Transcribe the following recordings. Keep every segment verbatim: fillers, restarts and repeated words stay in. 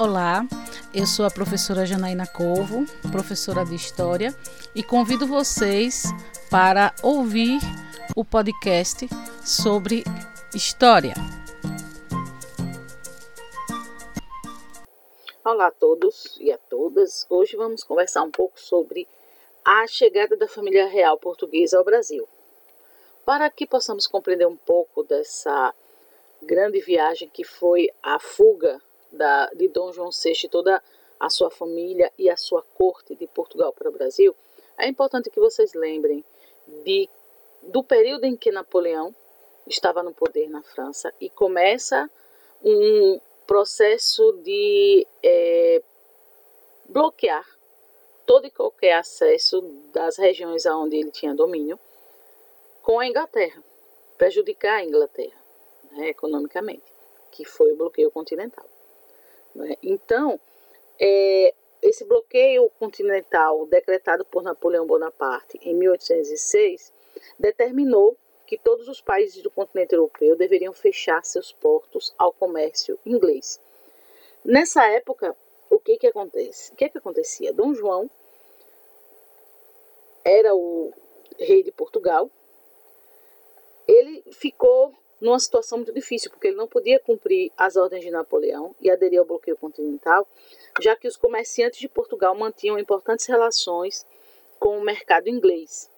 Olá, eu sou a professora Janaína Corvo, professora de História, e convido vocês para ouvir o podcast sobre História. Olá a todos e a todas. Hoje vamos conversar um pouco sobre a chegada da família real portuguesa ao Brasil. Para que possamos compreender um pouco dessa grande viagem que foi a fuga Da, de Dom João sexto e toda a sua família e a sua corte de Portugal para o Brasil, é importante que vocês lembrem de, do período em que Napoleão estava no poder na França e começa um processo de é, bloquear todo e qualquer acesso das regiões onde ele tinha domínio com a Inglaterra, prejudicar a Inglaterra, né, economicamente, que foi o bloqueio continental. Então, é, esse bloqueio continental decretado por Napoleão Bonaparte em mil oitocentos e seis determinou que todos os países do continente europeu deveriam fechar seus portos ao comércio inglês. Nessa época, o que que acontece? O que que acontecia? Dom João era o rei de Portugal. Ele ficou numa situação muito difícil, porque ele não podia cumprir as ordens de Napoleão e aderir ao bloqueio continental, já que os comerciantes de Portugal mantinham importantes relações com o mercado inglês.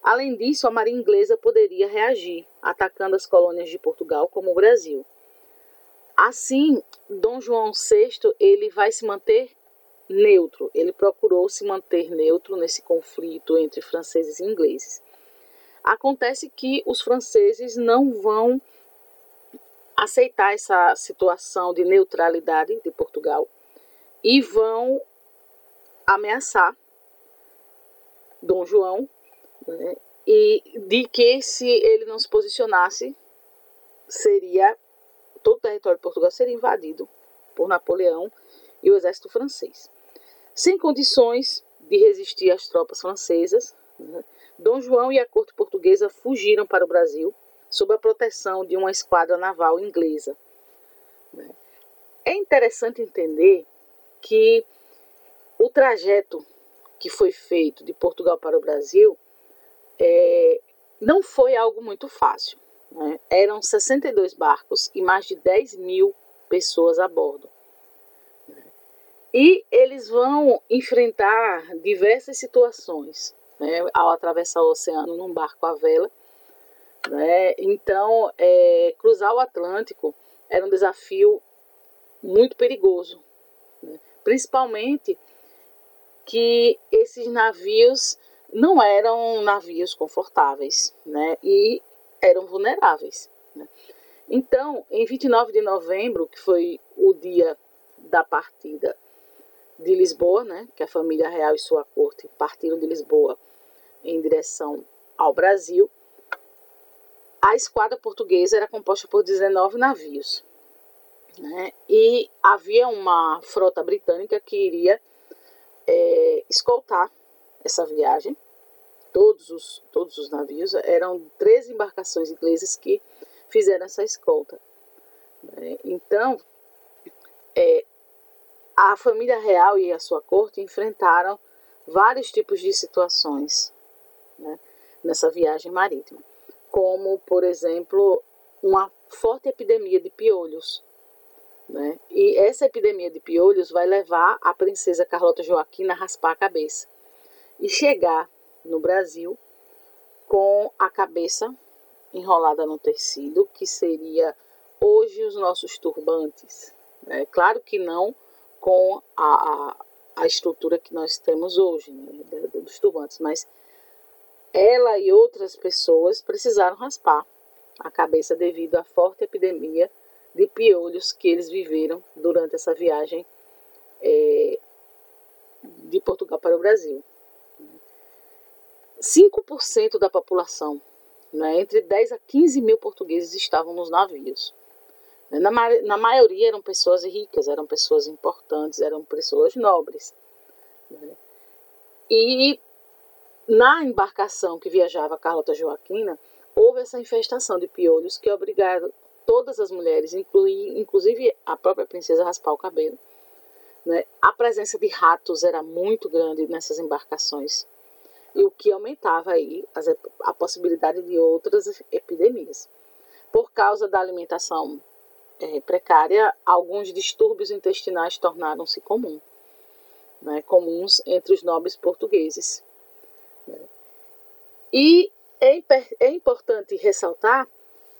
Além disso, a marinha inglesa poderia reagir, atacando as colônias de Portugal, como o Brasil. Assim, Dom João sexto ele vai se manter neutro, ele procurou se manter neutro nesse conflito entre franceses e ingleses. Acontece que os franceses não vão aceitar essa situação de neutralidade de Portugal e vão ameaçar Dom João, né, e de que se ele não se posicionasse, seria, todo o território de Portugal seria invadido por Napoleão e o exército francês. Sem condições de resistir às tropas francesas, né, Dom João e a corte portuguesa fugiram para o Brasil sob a proteção de uma esquadra naval inglesa. É interessante entender que o trajeto que foi feito de Portugal para o Brasil é, não foi algo muito fácil, né? Eram sessenta e dois barcos e mais de dez mil pessoas a bordo. E eles vão enfrentar diversas situações, né, ao atravessar o oceano num barco à vela, né? Então, é, cruzar o Atlântico era um desafio muito perigoso, né? Principalmente que esses navios não eram navios confortáveis, né? E eram vulneráveis, né? Então, em vinte e nove de novembro, que foi o dia da partida de Lisboa, né, que a família real e sua corte partiram de Lisboa em direção ao Brasil, a esquadra portuguesa era composta por dezenove navios, né, e havia uma frota britânica que iria é, escoltar essa viagem. Todos os, todos os navios, eram treze embarcações inglesas que fizeram essa escolta, né. Então, é, a família real e a sua corte enfrentaram vários tipos de situações, né, nessa viagem marítima, como, por exemplo, uma forte epidemia de piolhos, né? E essa epidemia de piolhos vai levar a princesa Carlota Joaquina a raspar a cabeça e chegar no Brasil com a cabeça enrolada no tecido, que seria hoje os nossos turbantes, né? Claro que não com a, a, a estrutura que nós temos hoje, né, dos turbantes, mas ela e outras pessoas precisaram raspar a cabeça devido à forte epidemia de piolhos que eles viveram durante essa viagem é, de Portugal para o Brasil. cinco por cento da população, né, entre dez a quinze mil portugueses estavam nos navios. Na, na maioria eram pessoas ricas, eram pessoas importantes, eram pessoas nobres, né? E na embarcação que viajava Carlota Joaquina, houve essa infestação de piolhos que obrigaram todas as mulheres, inclui, inclusive a própria princesa, a raspar o cabelo né? A presença de ratos era muito grande nessas embarcações, e o que aumentava aí as, a possibilidade de outras epidemias. Por causa da alimentação é, precária, alguns distúrbios intestinais tornaram-se comum, né, comuns entre os nobres portugueses. Né? E é, é importante ressaltar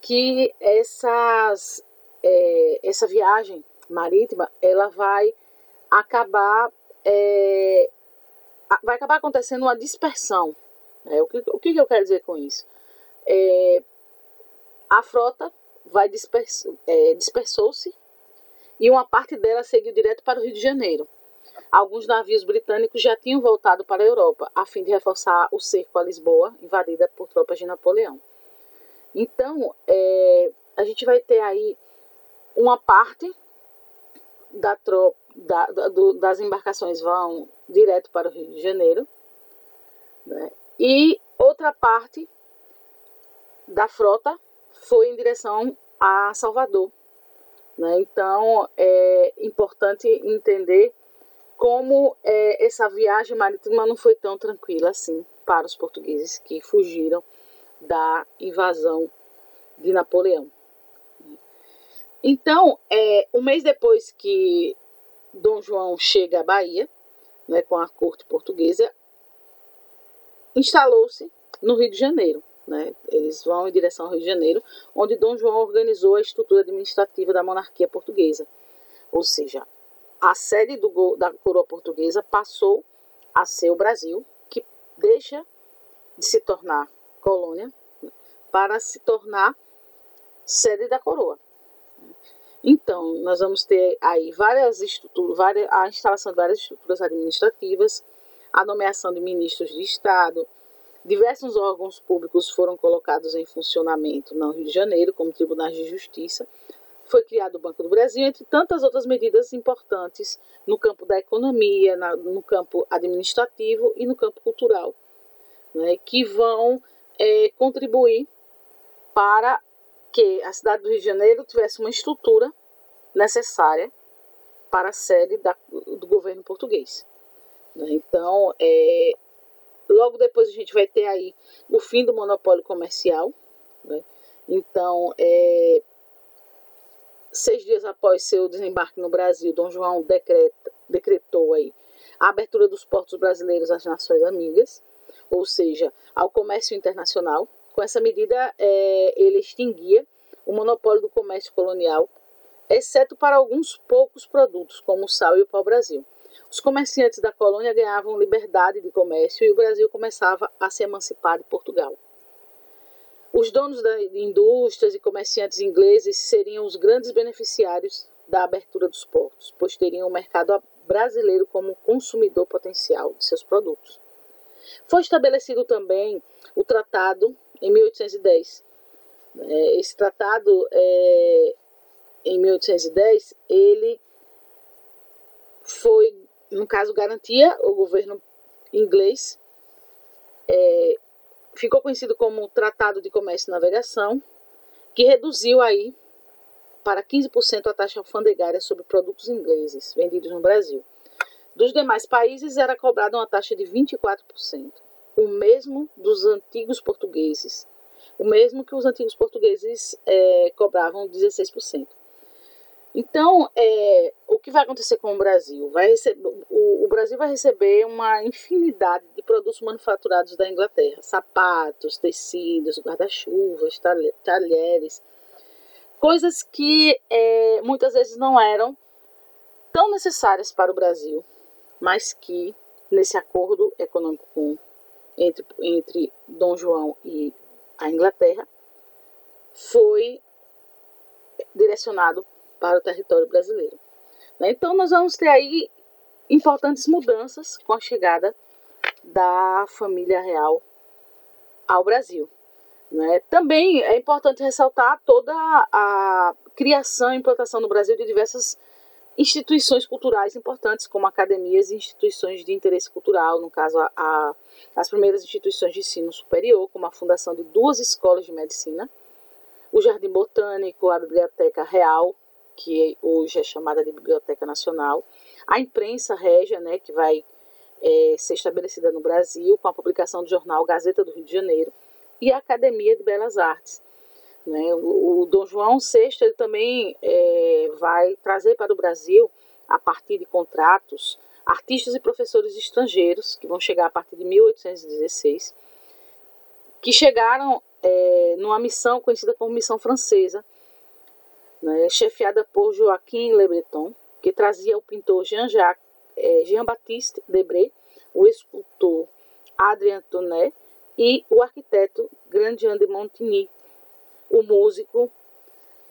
que essas, é, essa viagem marítima ela vai acabar... É, vai acabar acontecendo uma dispersão. Né? O, que, o que eu quero dizer com isso? É, a frota vai dispers, é, dispersou-se e uma parte dela seguiu direto para o Rio de Janeiro. Alguns navios britânicos já tinham voltado para a Europa, a fim de reforçar o cerco a Lisboa, invadida por tropas de Napoleão. Então, é, a gente vai ter aí uma parte da tropa, da, do, das embarcações vão direto para o Rio de Janeiro, né? E outra parte da frota foi em direção a Salvador, né? Então é importante entender como é, essa viagem marítima não foi tão tranquila assim para os portugueses que fugiram da invasão de Napoleão. Então, é, um mês depois que Dom João chega à Bahia, né, com a corte portuguesa, instalou-se no Rio de Janeiro. Né? Eles vão em direção ao Rio de Janeiro, onde Dom João organizou a estrutura administrativa da monarquia portuguesa. Ou seja, a sede do, da coroa portuguesa passou a ser o Brasil, que deixa de se tornar colônia para se tornar sede da coroa. Então, nós vamos ter aí várias estruturas, várias, a instalação de várias estruturas administrativas, a nomeação de ministros de Estado, diversos órgãos públicos foram colocados em funcionamento no Rio de Janeiro, como tribunais de justiça, foi criado o Banco do Brasil, entre tantas outras medidas importantes no campo da economia, na, no campo administrativo e no campo cultural, né, que vão é, contribuir para que a cidade do Rio de Janeiro tivesse uma estrutura necessária para a sede da, do governo português. Então, é, logo depois a gente vai ter aí o fim do monopólio comercial. Né? Então, é, seis dias após seu desembarque no Brasil, Dom João decreta, decretou aí a abertura dos portos brasileiros às nações amigas, ou seja, ao comércio internacional. Com essa medida, é, ele extinguia o monopólio do comércio colonial, exceto para alguns poucos produtos, como o sal e o pau-brasil. Os comerciantes da colônia ganhavam liberdade de comércio e o Brasil começava a se emancipar de Portugal. Os donos de indústrias e comerciantes ingleses seriam os grandes beneficiários da abertura dos portos, pois teriam o mercado brasileiro como consumidor potencial de seus produtos. Foi estabelecido também o Tratado em mil oitocentos e dez. Esse tratado, é, em mil oitocentos e dez, ele foi, no caso, garantia o governo inglês. É, ficou conhecido como Tratado de Comércio e Navegação, que reduziu aí para quinze por cento a taxa alfandegária sobre produtos ingleses vendidos no Brasil. Dos demais países era cobrada uma taxa de vinte e quatro por cento. O mesmo dos antigos portugueses, o mesmo que os antigos portugueses é, cobravam dezesseis por cento. Então, é, o que vai acontecer com o Brasil? Vai receber, o, o Brasil vai receber uma infinidade de produtos manufaturados da Inglaterra, sapatos, tecidos, guarda-chuvas, talheres, coisas que é, muitas vezes não eram tão necessárias para o Brasil, mas que, nesse acordo econômico com Entre, entre Dom João e a Inglaterra, foi direcionado para o território brasileiro. Então, nós vamos ter aí importantes mudanças com a chegada da família real ao Brasil. Também é importante ressaltar toda a criação e implantação no Brasil de diversas instituições culturais importantes, como academias e instituições de interesse cultural, no caso a, a, as primeiras instituições de ensino superior, como a fundação de duas escolas de medicina, o Jardim Botânico, a Biblioteca Real, que hoje é chamada de Biblioteca Nacional, a imprensa régia, né, que vai é, ser estabelecida no Brasil com a publicação do jornal Gazeta do Rio de Janeiro, e a Academia de Belas Artes. Né? O, o Dom João sexto ele também é, vai trazer para o Brasil, a partir de contratos, artistas e professores estrangeiros, que vão chegar a partir de mil oitocentos e dezesseis, que chegaram é, numa missão conhecida como Missão Francesa, né, chefiada por Joaquim Le Breton, que trazia o pintor Jean-Baptiste Debré, o escultor Adrien Tonnet e o arquiteto Grandjean de Montigny, o músico,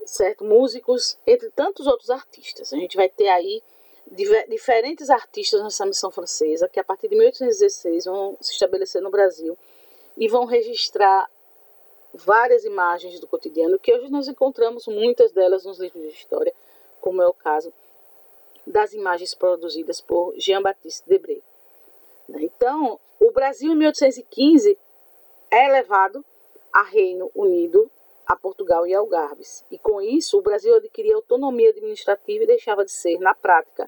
certo? Músicos, entre tantos outros artistas. A gente vai ter aí diver, diferentes artistas nessa Missão Francesa, que a partir de mil oitocentos e dezesseis vão se estabelecer no Brasil e vão registrar várias imagens do cotidiano, que hoje nós encontramos muitas delas nos livros de história, como é o caso das imagens produzidas por Jean-Baptiste Debré. Então, o Brasil, em mil oitocentos e quinze, é elevado a Reino Unido, a Portugal e Algarves. E com isso, o Brasil adquiria autonomia administrativa e deixava de ser, na prática,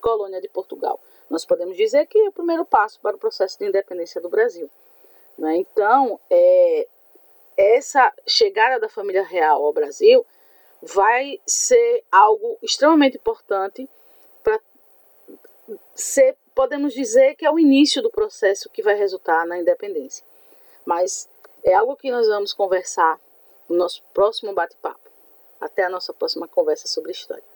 colônia de Portugal. Nós podemos dizer que é o primeiro passo para o processo de independência do Brasil. Então, é, essa chegada da família real ao Brasil vai ser algo extremamente importante para ser, podemos dizer, que é o início do processo que vai resultar na independência. Mas é algo que nós vamos conversar no nosso próximo bate-papo. Até a nossa próxima conversa sobre história.